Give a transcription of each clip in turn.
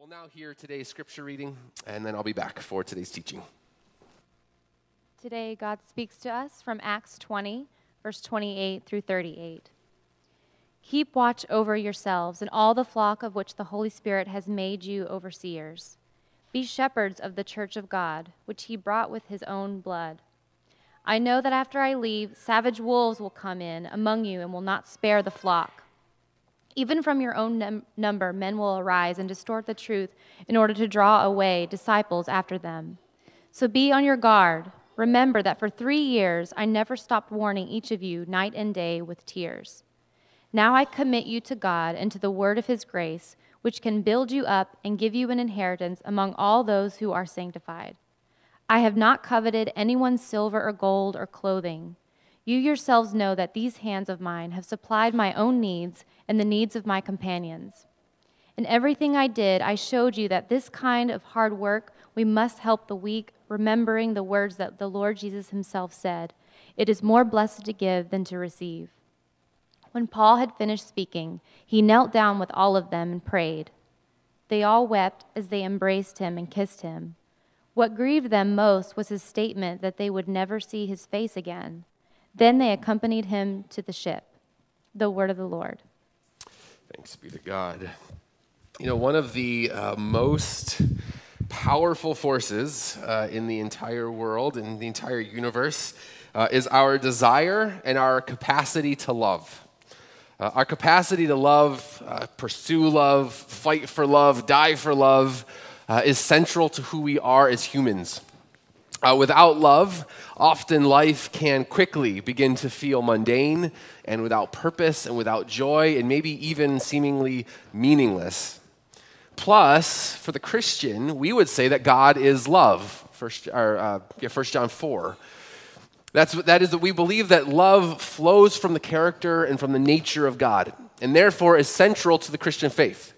We'll now hear today's scripture reading, and then I'll be back for today's teaching. Today, God speaks to us from Acts 20, verse 28 through 38. Keep watch over yourselves and all the flock of which the Holy Spirit has made you overseers. Be shepherds of the church of God, which he bought with his own blood. I know that after I leave, savage wolves will come in among you and will not spare the flock. Even from your own number, men will arise and distort the truth in order to draw away disciples after them. So be on your guard. Remember that for 3 years I never stopped warning each of you night and day with tears. Now I commit you to God and to the word of his grace, which can build you up and give you an inheritance among all those who are sanctified. I have not coveted anyone's silver or gold or clothing. You yourselves know that these hands of mine have supplied my own needs and the needs of my companions. In everything I did, I showed you that this kind of hard work, we must help the weak, remembering the words that the Lord Jesus himself said, "It is more blessed to give than to receive." When Paul had finished speaking, he knelt down with all of them and prayed. They all wept as they embraced him and kissed him. What grieved them most was his statement that they would never see his face again. Then they accompanied him to the ship. The word of the Lord. Thanks be to God. You know, one of the most powerful forces in the entire world, in the entire universe, is our desire and our capacity to love. Our capacity to love, pursue love, fight for love, die for love, is central to who we are as humans. Without love, often life can quickly begin to feel mundane and without purpose and without joy and maybe even seemingly meaningless. Plus, for the Christian, we would say that God is love, 1 John 4. That is that we believe that love flows from the character and from the nature of God and therefore is central to the Christian faith.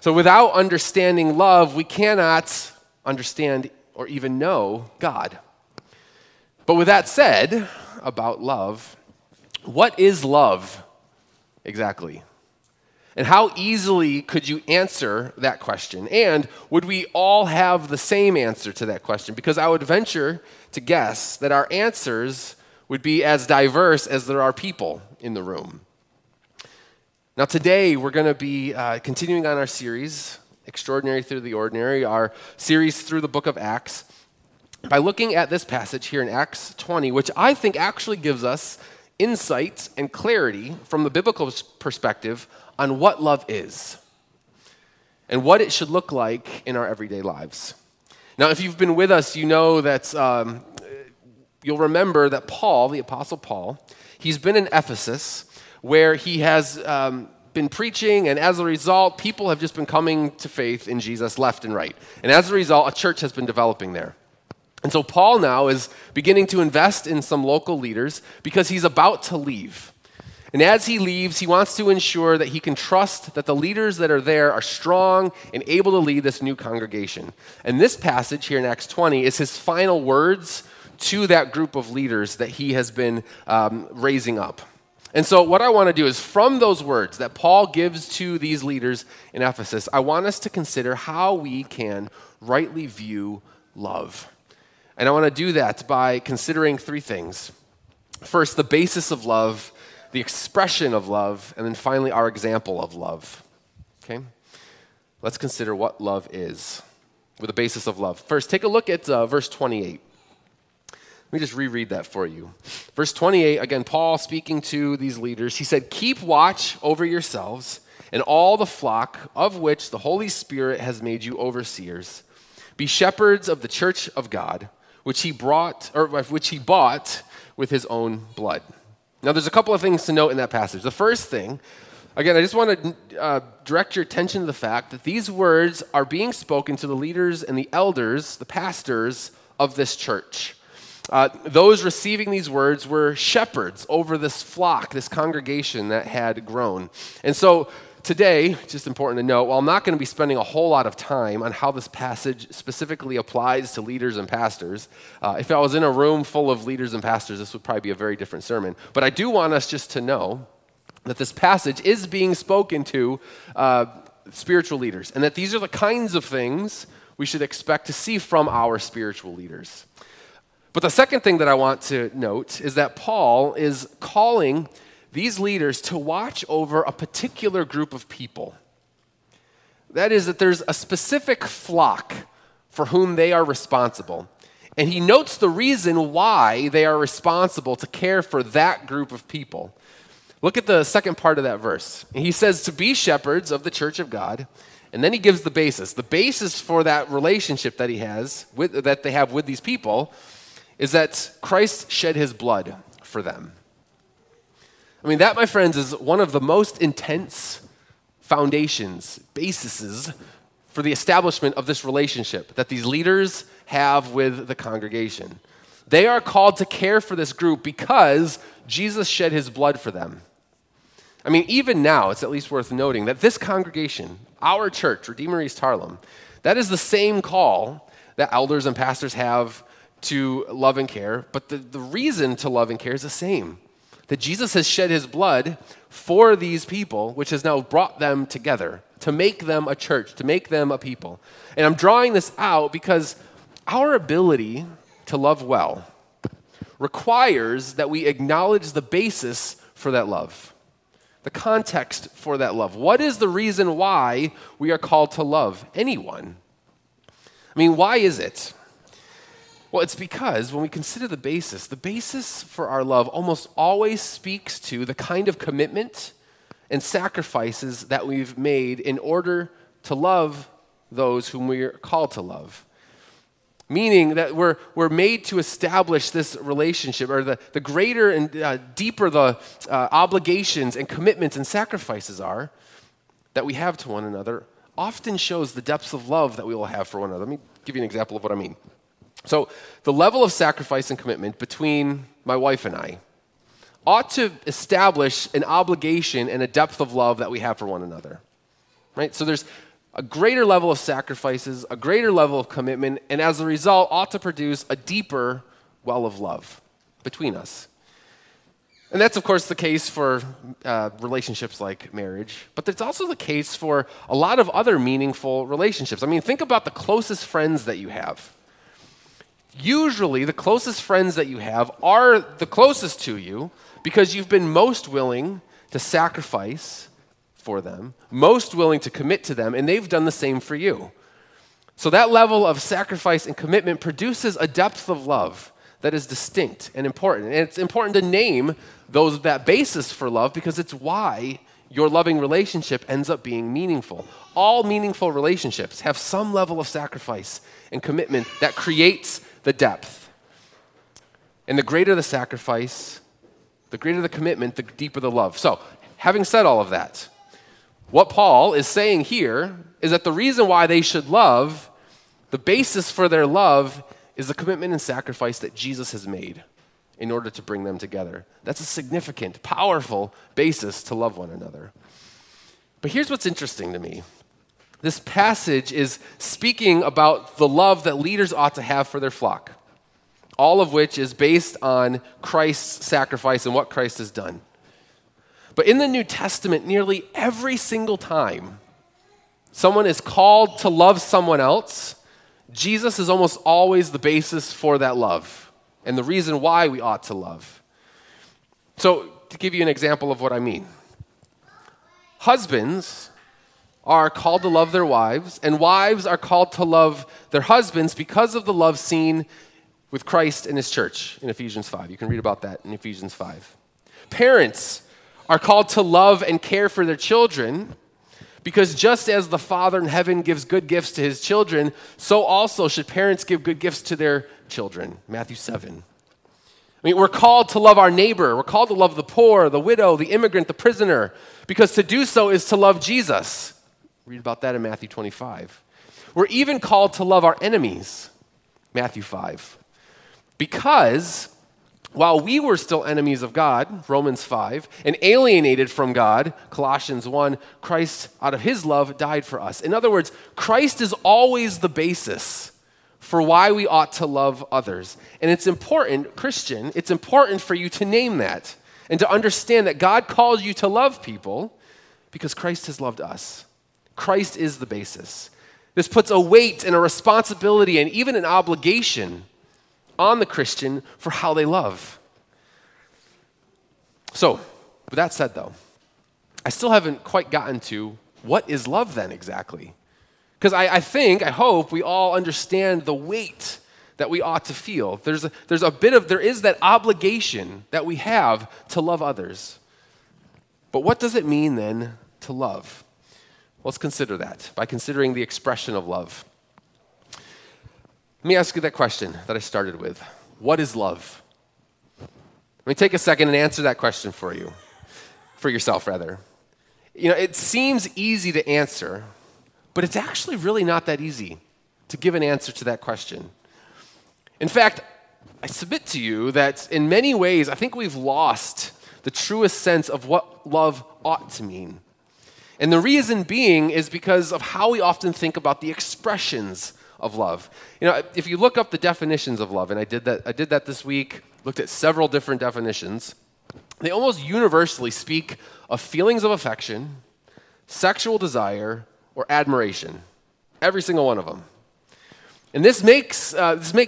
So without understanding love, we cannot understand or even know God. But with that said, about love, what is love exactly? And how easily could you answer that question? And would we all have the same answer to that question? Because I would venture to guess that our answers would be as diverse as there are people in the room. Now today, we're going to be continuing on our series, Extraordinary Through the Ordinary, our series through the book of Acts, by looking at this passage here in Acts 20, which I think actually gives us insights and clarity from the biblical perspective on what love is and what it should look like in our everyday lives. Now, if you've been with us, you know that you'll remember that Paul, the Apostle Paul, he's been in Ephesus where he has been preaching, and as a result, people have just been coming to faith in Jesus left and right. And as a result, a church has been developing there. And so Paul now is beginning to invest in some local leaders because he's about to leave. And as he leaves, he wants to ensure that he can trust that the leaders that are there are strong and able to lead this new congregation. And this passage here in Acts 20 is his final words to that group of leaders that he has been raising up. And so what I want to do is from those words that Paul gives to these leaders in Ephesus, I want us to consider how we can rightly view love. And I want to do that by considering three things. First, the basis of love, the expression of love, and then finally our example of love. Okay? Let's consider what love is with the basis of love. First, take a look at verse 28. Let me just reread that for you. Verse 28, again, Paul speaking to these leaders. He said, "Keep watch over yourselves and all the flock of which the Holy Spirit has made you overseers. Be shepherds of the church of God, which he bought with his own blood." Now, there's a couple of things to note in that passage. The first thing, again, I just want to direct your attention to the fact that these words are being spoken to the leaders and the elders, the pastors of this church. Those receiving these words were shepherds over this flock, this congregation that had grown. And so today, just important to note, while I'm not going to be spending a whole lot of time on how this passage specifically applies to leaders and pastors, if I was in a room full of leaders and pastors, this would probably be a very different sermon. But I do want us just to know that this passage is being spoken to spiritual leaders, and that these are the kinds of things we should expect to see from our spiritual leaders. But the second thing that I want to note is that Paul is calling these leaders to watch over a particular group of people. That is, that there's a specific flock for whom they are responsible. And he notes the reason why they are responsible to care for that group of people. Look at the second part of that verse. He says, to be shepherds of the church of God. And then he gives the basis. The basis for that relationship that he has, that they have with these people, is that Christ shed his blood for them. I mean, that, my friends, is one of the most intense foundations, bases for the establishment of this relationship that these leaders have with the congregation. They are called to care for this group because Jesus shed his blood for them. I mean, even now, it's at least worth noting that this congregation, our church, Redeemer East Harlem, that is the same call that elders and pastors have to love and care, but the reason to love and care is the same, that Jesus has shed his blood for these people, which has now brought them together to make them a church, to make them a people. And I'm drawing this out because our ability to love well requires that we acknowledge the basis for that love, the context for that love. What is the reason why we are called to love anyone? I mean, why is it? Well, it's because when we consider the basis for our love almost always speaks to the kind of commitment and sacrifices that we've made in order to love those whom we are called to love. Meaning that we're made to establish this relationship, or the greater and deeper the obligations and commitments and sacrifices are that we have to one another, often shows the depths of love that we will have for one another. Let me give you an example of what I mean. So the level of sacrifice and commitment between my wife and I ought to establish an obligation and a depth of love that we have for one another, right? So there's a greater level of sacrifices, a greater level of commitment, and as a result ought to produce a deeper well of love between us. And that's, of course, the case for relationships like marriage, but it's also the case for a lot of other meaningful relationships. I mean, think about the closest friends that you have. Usually, the closest friends that you have are the closest to you because you've been most willing to sacrifice for them, most willing to commit to them, and they've done the same for you. So that level of sacrifice and commitment produces a depth of love that is distinct and important. And it's important to name that basis for love because it's why your loving relationship ends up being meaningful. All meaningful relationships have some level of sacrifice and commitment that creates the depth. And the greater the sacrifice, the greater the commitment, the deeper the love. So, having said all of that, what Paul is saying here is that the reason why they should love, the basis for their love, is the commitment and sacrifice that Jesus has made in order to bring them together. That's a significant, powerful basis to love one another. But here's what's interesting to me. This passage is speaking about the love that leaders ought to have for their flock, all of which is based on Christ's sacrifice and what Christ has done. But in the New Testament, nearly every single time someone is called to love someone else, Jesus is almost always the basis for that love and the reason why we ought to love. So, to give you an example of what I mean, husbands are called to love their wives, and wives are called to love their husbands because of the love seen with Christ and his church in Ephesians 5. You can read about that in Ephesians 5. Parents are called to love and care for their children because just as the Father in heaven gives good gifts to his children, so also should parents give good gifts to their children, Matthew 7. I mean, we're called to love our neighbor. We're called to love the poor, the widow, the immigrant, the prisoner, because to do so is to love Jesus. Read about that in Matthew 25. We're even called to love our enemies, Matthew 5. Because while we were still enemies of God, Romans 5, and alienated from God, Colossians 1, Christ, out of his love, died for us. In other words, Christ is always the basis for why we ought to love others. And it's important, Christian, it's important for you to name that and to understand that God calls you to love people because Christ has loved us. Christ is the basis. This puts a weight and a responsibility and even an obligation on the Christian for how they love. So, with that said though, I still haven't quite gotten to what is love then exactly? Because I hope we all understand the weight that we ought to feel. There is that obligation that we have to love others. But what does it mean then to love? Let's consider that by considering the expression of love. Let me ask you that question that I started with. What is love? Let me take a second and answer that question for you, for yourself rather. You know, it seems easy to answer, but it's actually really not that easy to give an answer to that question. In fact, I submit to you that in many ways, I think we've lost the truest sense of what love ought to mean. And the reason being is because of how we often think about the expressions of love. You know, if you look up the definitions of love, and I did that this week, looked at several different definitions, they almost universally speak of feelings of affection, sexual desire, or admiration. Every single one of them. And this makes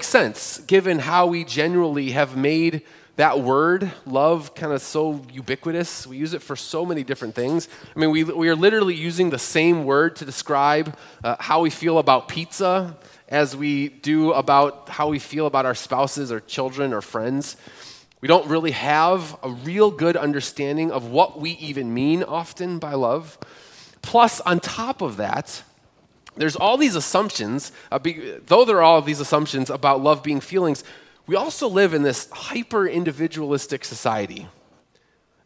sense given how we generally have made that word, love, kind of so ubiquitous. We use it for so many different things. I mean, we are literally using the same word to describe how we feel about pizza as we do about how we feel about our spouses or children or friends. We don't really have a real good understanding of what we even mean often by love. Plus, on top of that, there's all these assumptions, though there are all these assumptions about love being feelings. We also live in this hyper-individualistic society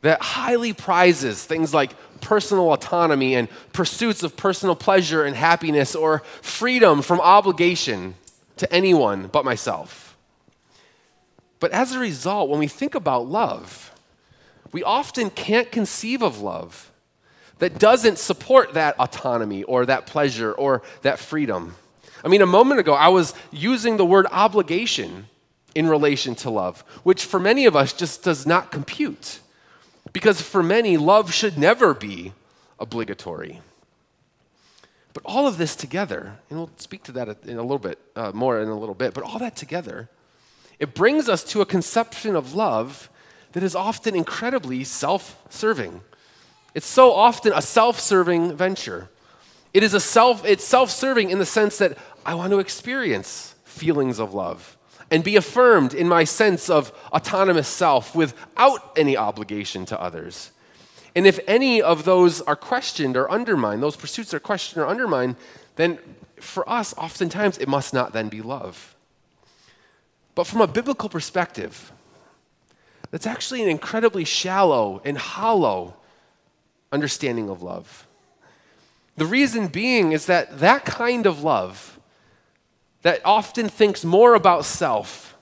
that highly prizes things like personal autonomy and pursuits of personal pleasure and happiness or freedom from obligation to anyone but myself. But as a result, when we think about love, we often can't conceive of love that doesn't support that autonomy or that pleasure or that freedom. I mean, a moment ago, I was using the word obligation in relation to love, which for many of us just does not compute. Because for many, love should never be obligatory. But all of this together, and we'll speak to that more in a little bit, but all that together, it brings us to a conception of love that is often incredibly self-serving. It's so often a self-serving venture. It's self-serving in the sense that I want to experience feelings of love and be affirmed in my sense of autonomous self without any obligation to others. And if any of those are questioned or undermined, those pursuits are questioned or undermined, then for us, oftentimes, it must not then be love. But from a biblical perspective, that's actually an incredibly shallow and hollow understanding of love. The reason being is that that kind of love that often thinks more about self.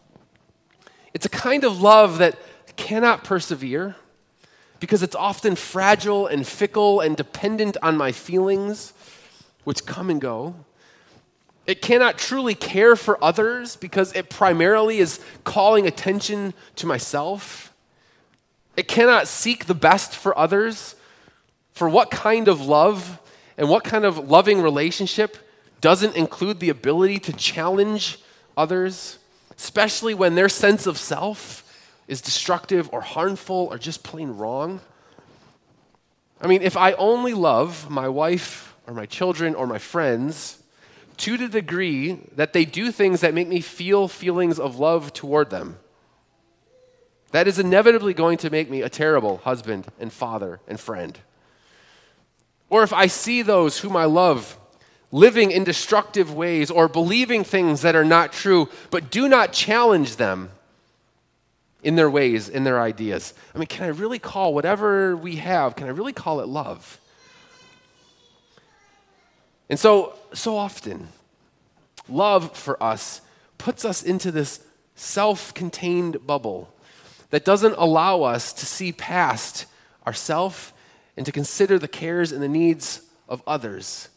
It's a kind of love that cannot persevere because it's often fragile and fickle and dependent on my feelings, which come and go. It cannot truly care for others because it primarily is calling attention to myself. It cannot seek the best for others. For what kind of love and what kind of loving relationship doesn't include the ability to challenge others, especially when their sense of self is destructive or harmful or just plain wrong? I mean, if I only love my wife or my children or my friends to the degree that they do things that make me feel feelings of love toward them, that is inevitably going to make me a terrible husband and father and friend. Or if I see those whom I love living in destructive ways or believing things that are not true, but do not challenge them in their ways, in their ideas. I mean, can I really call whatever we have, can I really call it love? And so often, love for us puts us into this self-contained bubble that doesn't allow us to see past ourselves and to consider the cares and the needs of others,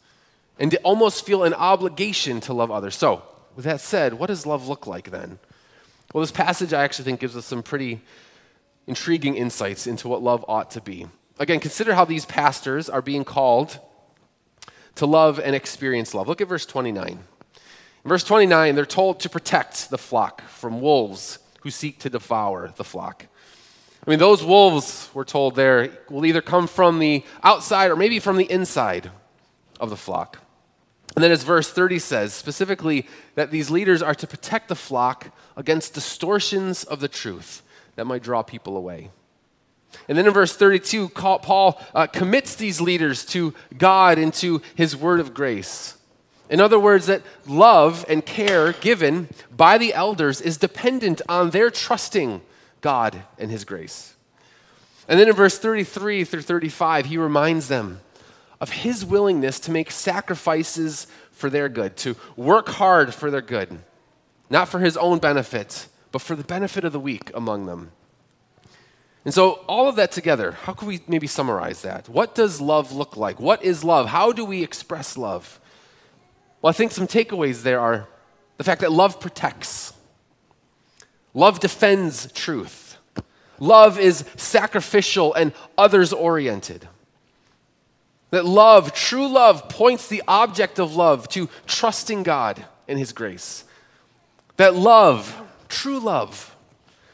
and to almost feel an obligation to love others. So, with that said, what does love look like then? Well, this passage I actually think gives us some pretty intriguing insights into what love ought to be. Again, consider how these pastors are being called to love and experience love. Look at verse 29. In verse 29, they're told to protect the flock from wolves who seek to devour the flock. I mean, those wolves, we're told there, will either come from the outside or maybe from the inside of the flock. And then as verse 30 says, specifically that these leaders are to protect the flock against distortions of the truth that might draw people away. And then in verse 32, Paul commits these leaders to God and to his word of grace. In other words, that love and care given by the elders is dependent on their trusting God and his grace. And then in verse 33 through 35, he reminds them of his willingness to make sacrifices for their good, to work hard for their good, not for his own benefit, but for the benefit of the weak among them. And so all of that together, how can we maybe summarize that? What does love look like? What is love? How do we express love? Well, I think some takeaways there are the fact that love protects. Love defends truth. Love is sacrificial and others-oriented. That love, true love, points the object of love to trusting God and his grace. That love, true love,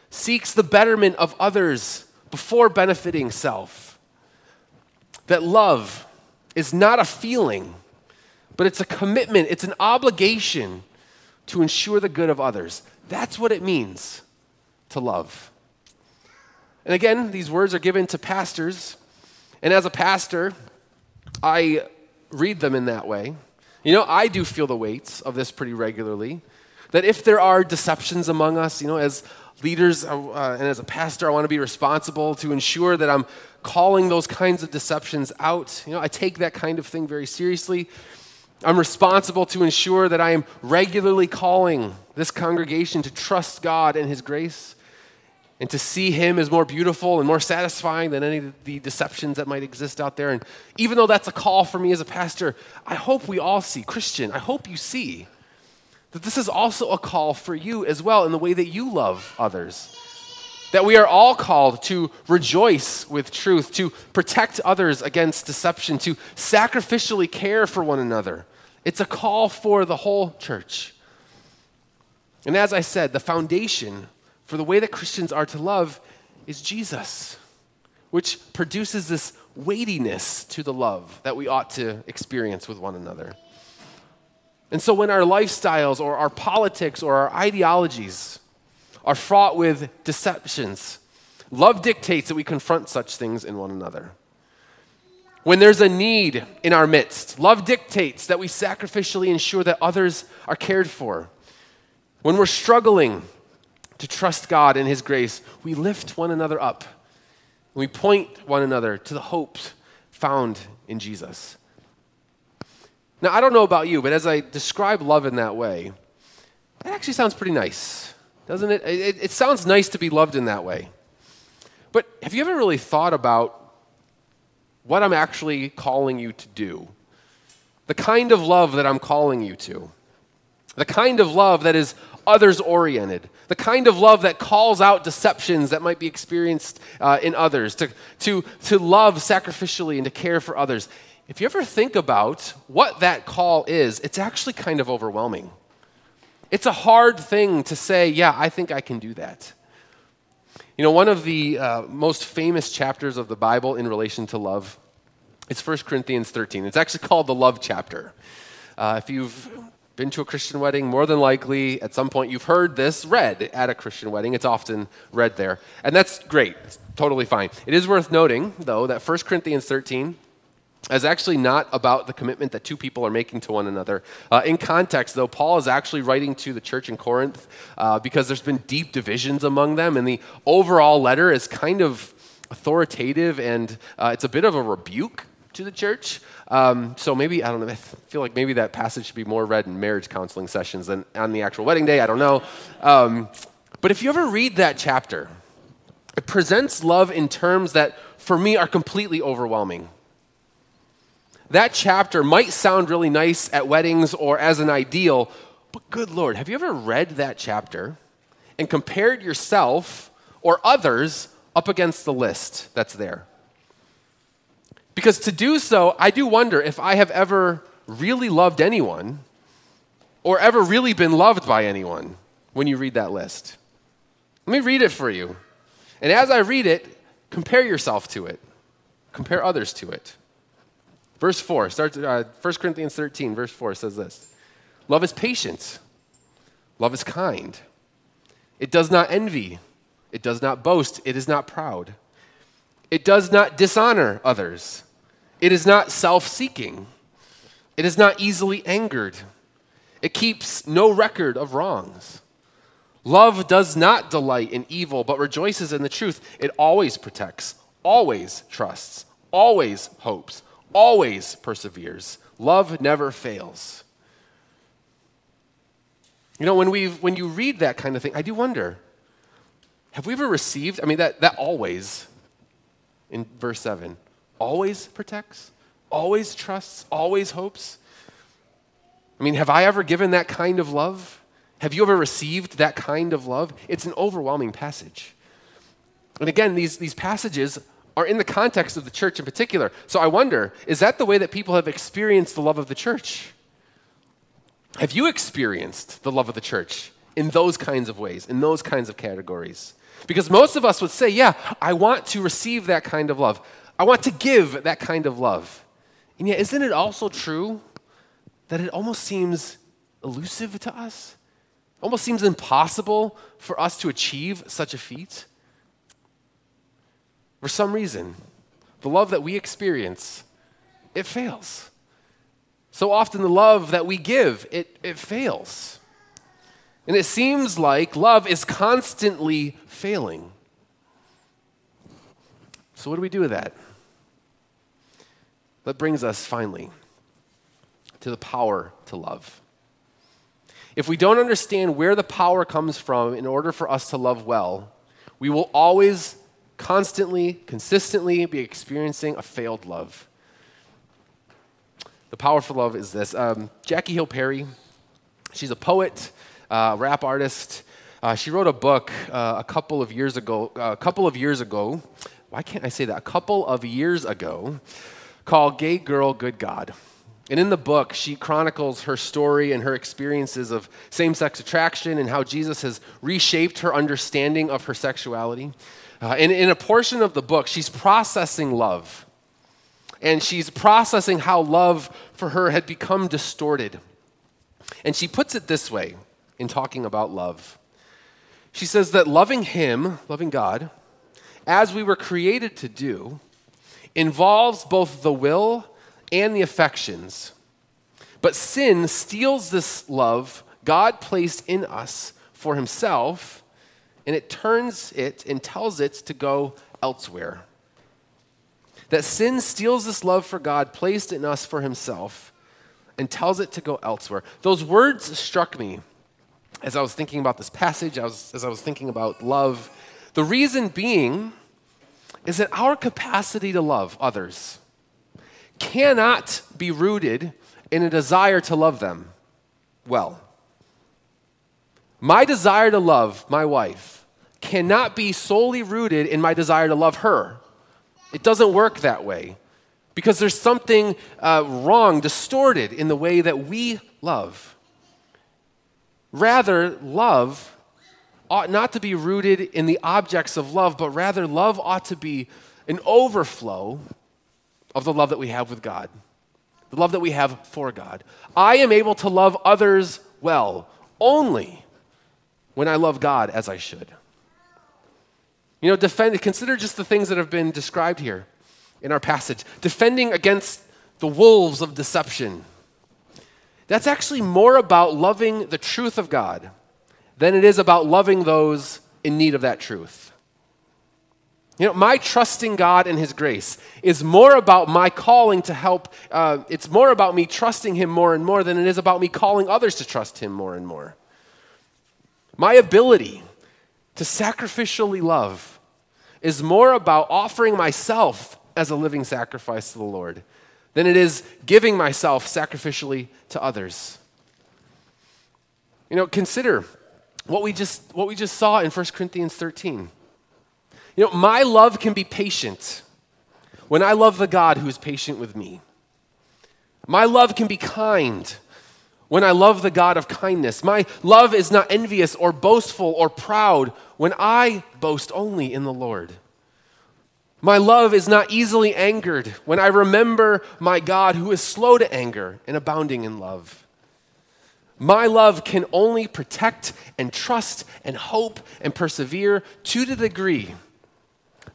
seeks the betterment of others before benefiting self. That love is not a feeling, but it's a commitment, it's an obligation to ensure the good of others. That's what it means to love. And again, these words are given to pastors, and as a pastor, I read them in that way. You know, I do feel the weights of this pretty regularly, that if there are deceptions among us, you know, as leaders and as a pastor, I want to be responsible to ensure that I'm calling those kinds of deceptions out. You know, I take that kind of thing very seriously. I'm responsible to ensure that I am regularly calling this congregation to trust God and his grace and to see him as more beautiful and more satisfying than any of the deceptions that might exist out there. And even though that's a call for me as a pastor, I hope we all see, Christian, I hope you see that this is also a call for you as well in the way that you love others. That we are all called to rejoice with truth, to protect others against deception, to sacrificially care for one another. It's a call for the whole church. And as I said, the foundation for the way that Christians are to love is Jesus, which produces this weightiness to the love that we ought to experience with one another. And so when our lifestyles or our politics or our ideologies are fraught with deceptions, love dictates that we confront such things in one another. When there's a need in our midst, love dictates that we sacrificially ensure that others are cared for. When we're struggling to trust God and his grace, we lift one another up. We point one another to the hope found in Jesus. Now, I don't know about you, but as I describe love in that way, that actually sounds pretty nice, doesn't it? It sounds nice to be loved in that way. But have you ever really thought about what I'm actually calling you to do? The kind of love that I'm calling you to. The kind of love that is others-oriented. The kind of love that calls out deceptions that might be experienced in others. To love sacrificially and to care for others. If you ever think about what that call is, it's actually kind of overwhelming. It's a hard thing to say, yeah, I think I can do that. You know, one of the most famous chapters of the Bible in relation to love, it's 1 Corinthians 13. It's actually called the love chapter. If you've been to a Christian wedding, more than likely at some point you've heard this read at a Christian wedding. It's often read there. And that's great. It's totally fine. It is worth noting, though, that 1 Corinthians 13 is actually not about the commitment that two people are making to one another. In context, though, Paul is actually writing to the church in Corinth because there's been deep divisions among them, and the overall letter is kind of authoritative, and it's a bit of a rebuke to the church. So maybe, I don't know, I feel like maybe that passage should be more read in marriage counseling sessions than on the actual wedding day, I don't know. But if you ever read that chapter, it presents love in terms that, for me, are completely overwhelming. That chapter might sound really nice at weddings or as an ideal, but good Lord, have you ever read that chapter and compared yourself or others up against the list that's there? Because to do so, I do wonder if I have ever really loved anyone or ever really been loved by anyone when you read that list. Let me read it for you. And as I read it, compare yourself to it. Compare others to it. Verse 4, 1 Corinthians 13, verse 4 says this. Love is patient. Love is kind. It does not envy. It does not boast. It is not proud. It does not dishonor others. It is not self-seeking. It is not easily angered. It keeps no record of wrongs. Love does not delight in evil, but rejoices in the truth. It always protects, always trusts, always hopes, always perseveres. Love never fails. You know, when you read that kind of thing, I do wonder, have we ever received, I mean, that always, in verse 7, always protects, always trusts, always hopes? I mean, have I ever given that kind of love? Have you ever received that kind of love? It's an overwhelming passage. And again, these passages are in the context of the church in particular. So I wonder, is that the way that people have experienced the love of the church? Have you experienced the love of the church in those kinds of ways, in those kinds of categories? Because most of us would say, yeah, I want to receive that kind of love. I want to give that kind of love. And yet, isn't it also true that it almost seems elusive to us? It almost seems impossible for us to achieve such a feat? For some reason, the love that we experience, it fails. So often the love that we give, it fails. And it seems like love is constantly failing. So what do we do with that? That brings us finally to the power to love. If we don't understand where the power comes from in order for us to love well, we will always constantly, consistently be experiencing a failed love. The power for love is this. Jackie Hill Perry, she's a poet, rap artist. She wrote a book a couple of years ago, called Gay Girl, Good God. And in the book, she chronicles her story and her experiences of same-sex attraction and how Jesus has reshaped her understanding of her sexuality. And in a portion of the book, she's processing love. And she's processing how love for her had become distorted. And she puts it this way in talking about love. She says that loving Him, loving God, as we were created to do, involves both the will and the affections. But sin steals this love God placed in us for Himself, and it turns it and tells it to go elsewhere. That sin steals this love for God placed in us for Himself and tells it to go elsewhere. Those words struck me as I was thinking about this passage, as I was thinking about love. The reason being is that our capacity to love others cannot be rooted in a desire to love them well. My desire to love my wife cannot be solely rooted in my desire to love her. It doesn't work that way because there's something wrong, distorted in the way that we love. Rather, love ought not to be rooted in the objects of love, but rather love ought to be an overflow of the love that we have with God, the love that we have for God. I am able to love others well only when I love God as I should. You know, consider just the things that have been described here in our passage. Defending against the wolves of deception. That's actually more about loving the truth of God than it is about loving those in need of that truth. You know, my trusting God and His grace is more about my calling to help. It's more about me trusting Him more and more than it is about me calling others to trust Him more and more. My ability to sacrificially love is more about offering myself as a living sacrifice to the Lord than it is giving myself sacrificially to others. You know, consider what we just saw in 1 Corinthians 13. You know, my love can be patient when I love the God who is patient with me. My love can be kind when I love the God of kindness. My love is not envious or boastful or proud when I boast only in the Lord. My love is not easily angered when I remember my God who is slow to anger and abounding in love. My love can only protect and trust and hope and persevere to the degree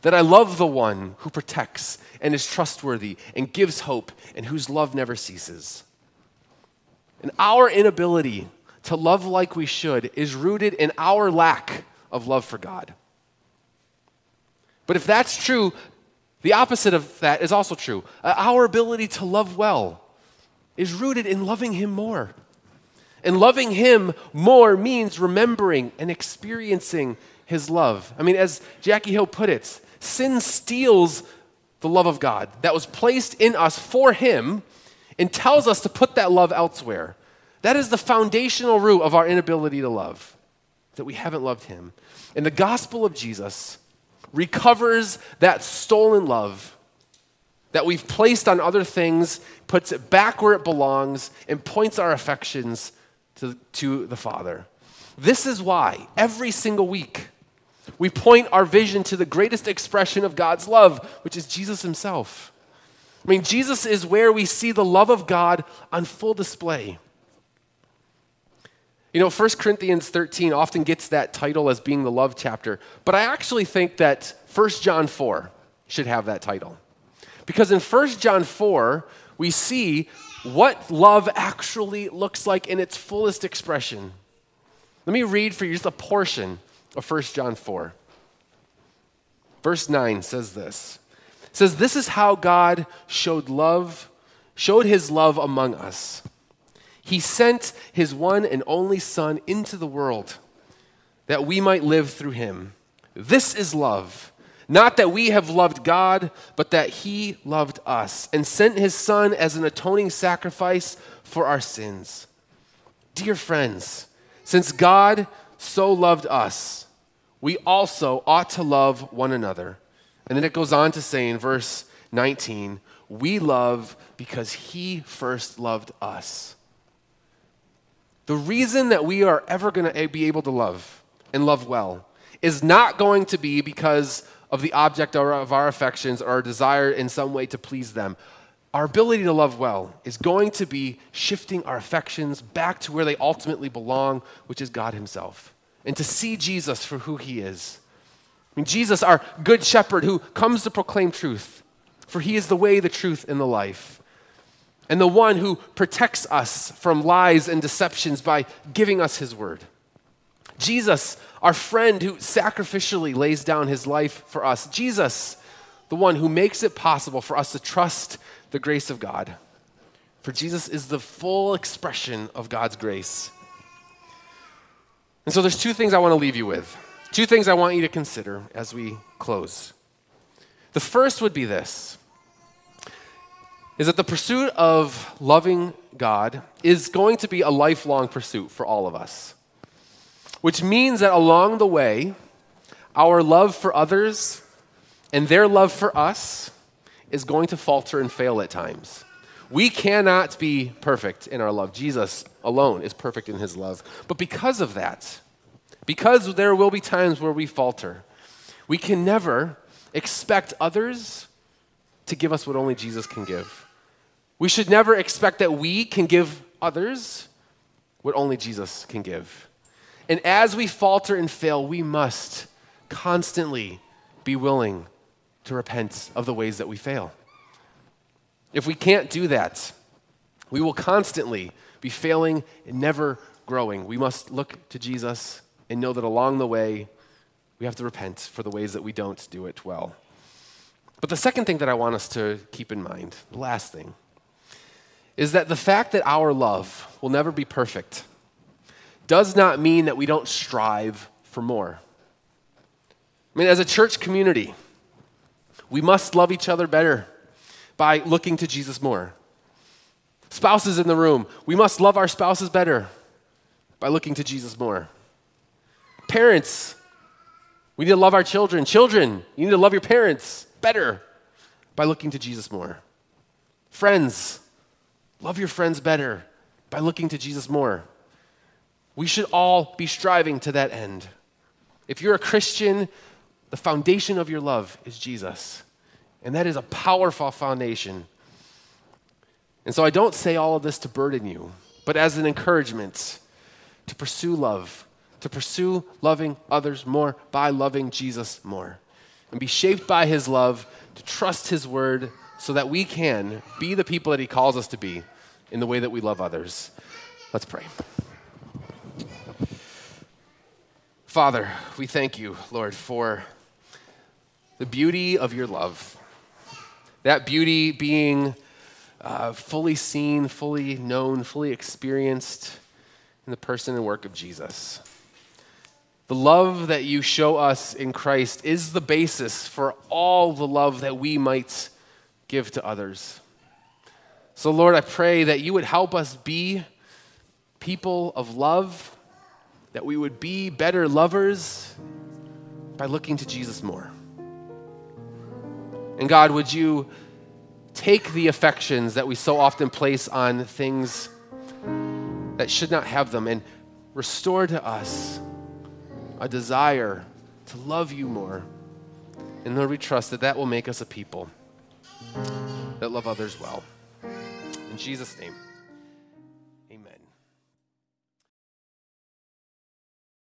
that I love the one who protects and is trustworthy and gives hope and whose love never ceases. And our inability to love like we should is rooted in our lack of love for God. But if that's true, the opposite of that is also true. Our ability to love well is rooted in loving Him more. And loving Him more means remembering and experiencing His love. I mean, as Jackie Hill put it, sin steals the love of God that was placed in us for Him and tells us to put that love elsewhere. That is the foundational root of our inability to love, that we haven't loved Him. And the gospel of Jesus recovers that stolen love that we've placed on other things, puts it back where it belongs, and points our affections to the Father. This is why every single week we point our vision to the greatest expression of God's love, which is Jesus Himself. I mean, Jesus is where we see the love of God on full display. You know, 1 Corinthians 13 often gets that title as being the love chapter, but I actually think that 1 John 4 should have that title. Because in 1 John 4, we see what love actually looks like in its fullest expression. Let me read for you just a portion of 1 John 4. Verse 9 says this. It says, "This is how God showed His love among us. He sent His one and only Son into the world that we might live through Him. This is love, not that we have loved God, but that He loved us and sent His Son as an atoning sacrifice for our sins. Dear friends, since God so loved us, we also ought to love one another." And then it goes on to say in verse 19, "We love because He first loved us." The reason that we are ever going to be able to love and love well is not going to be because of the object of our affections or our desire in some way to please them. Our ability to love well is going to be shifting our affections back to where they ultimately belong, which is God Himself, and to see Jesus for who He is. I mean, Jesus, our good shepherd who comes to proclaim truth, for He is the way, the truth, and the life, and the one who protects us from lies and deceptions by giving us His word. Jesus, our friend who sacrificially lays down His life for us. Jesus, the one who makes it possible for us to trust the grace of God. For Jesus is the full expression of God's grace. And so there's two things I want to leave you with. Two things I want you to consider as we close. The first would be this, is that the pursuit of loving God is going to be a lifelong pursuit for all of us, which means that along the way, our love for others and their love for us is going to falter and fail at times. We cannot be perfect in our love. Jesus alone is perfect in His love. But because of that, because there will be times where we falter, we can never expect others to give us what only Jesus can give. We should never expect that we can give others what only Jesus can give. And as we falter and fail, we must constantly be willing to repent of the ways that we fail. If we can't do that, we will constantly be failing and never growing. We must look to Jesus and know that along the way, we have to repent for the ways that we don't do it well. But the second thing that I want us to keep in mind, the last thing, is that the fact that our love will never be perfect does not mean that we don't strive for more. I mean, as a church community, we must love each other better by looking to Jesus more. Spouses in the room, we must love our spouses better by looking to Jesus more. Parents, we need to love our children. Children, you need to love your parents better by looking to Jesus more. Friends, Love your friends better by looking to Jesus more. We should all be striving to that end. If you're a Christian, the foundation of your love is Jesus. And that is a powerful foundation. And so I don't say all of this to burden you, but as an encouragement to pursue love, to pursue loving others more by loving Jesus more, and be shaped by his love, to trust his word so that we can be the people that he calls us to be in the way that we love others. Let's pray. Father, we thank you, Lord, for the beauty of your love, that beauty being fully seen, fully known, fully experienced in the person and work of Jesus. The love that you show us in Christ is the basis for all the love that we might give to others. So, Lord, I pray that you would help us be people of love, that we would be better lovers by looking to Jesus more. And God, would you take the affections that we so often place on things that should not have them and restore to us a desire to love you more. And Lord, we trust that that will make us a people that love others well. In Jesus' name, amen.